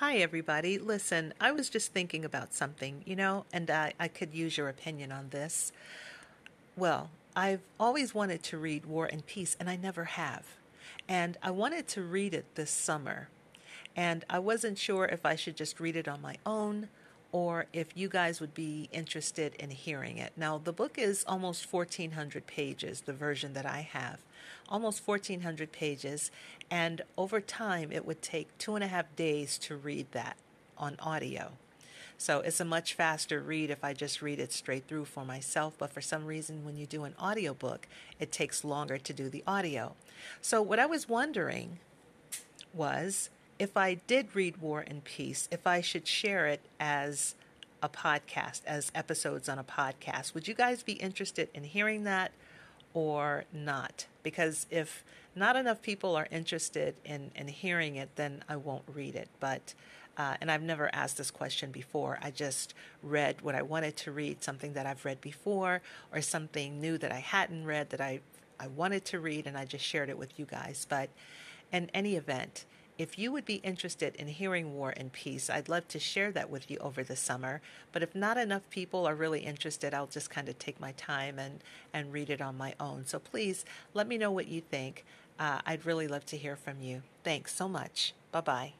Hi, everybody. Listen, I was just thinking about something, and I could use your opinion on this. Well, I've always wanted to read War and Peace, and I never have. And I wanted to read it this summer. And I wasn't sure if I should just read it on my own or if you guys would be interested in hearing it. Now, the book is almost 1,400 pages, the version that I have. Almost 1,400 pages, and over time, it would take 2.5 days to read that on audio. So it's a much faster read if I just read it straight through for myself, but for some reason, when you do an audiobook, it takes longer to do the audio. So what I was wondering was, if I did read War and Peace, if I should share it as a podcast, as episodes on a podcast, would you guys be interested in hearing that or not? Because if not enough people are interested in hearing it, then I won't read it. But, and I've never asked this question before. I just read what I wanted to read, something that I've read before or something new that I hadn't read that I wanted to read, and I just shared it with you guys. But in any event, if you would be interested in hearing War and Peace, I'd love to share that with you over the summer. But if not enough people are really interested, I'll just kind of take my time and read it on my own. So please let me know what you think. I'd really love to hear from you. Thanks so much. Bye-bye.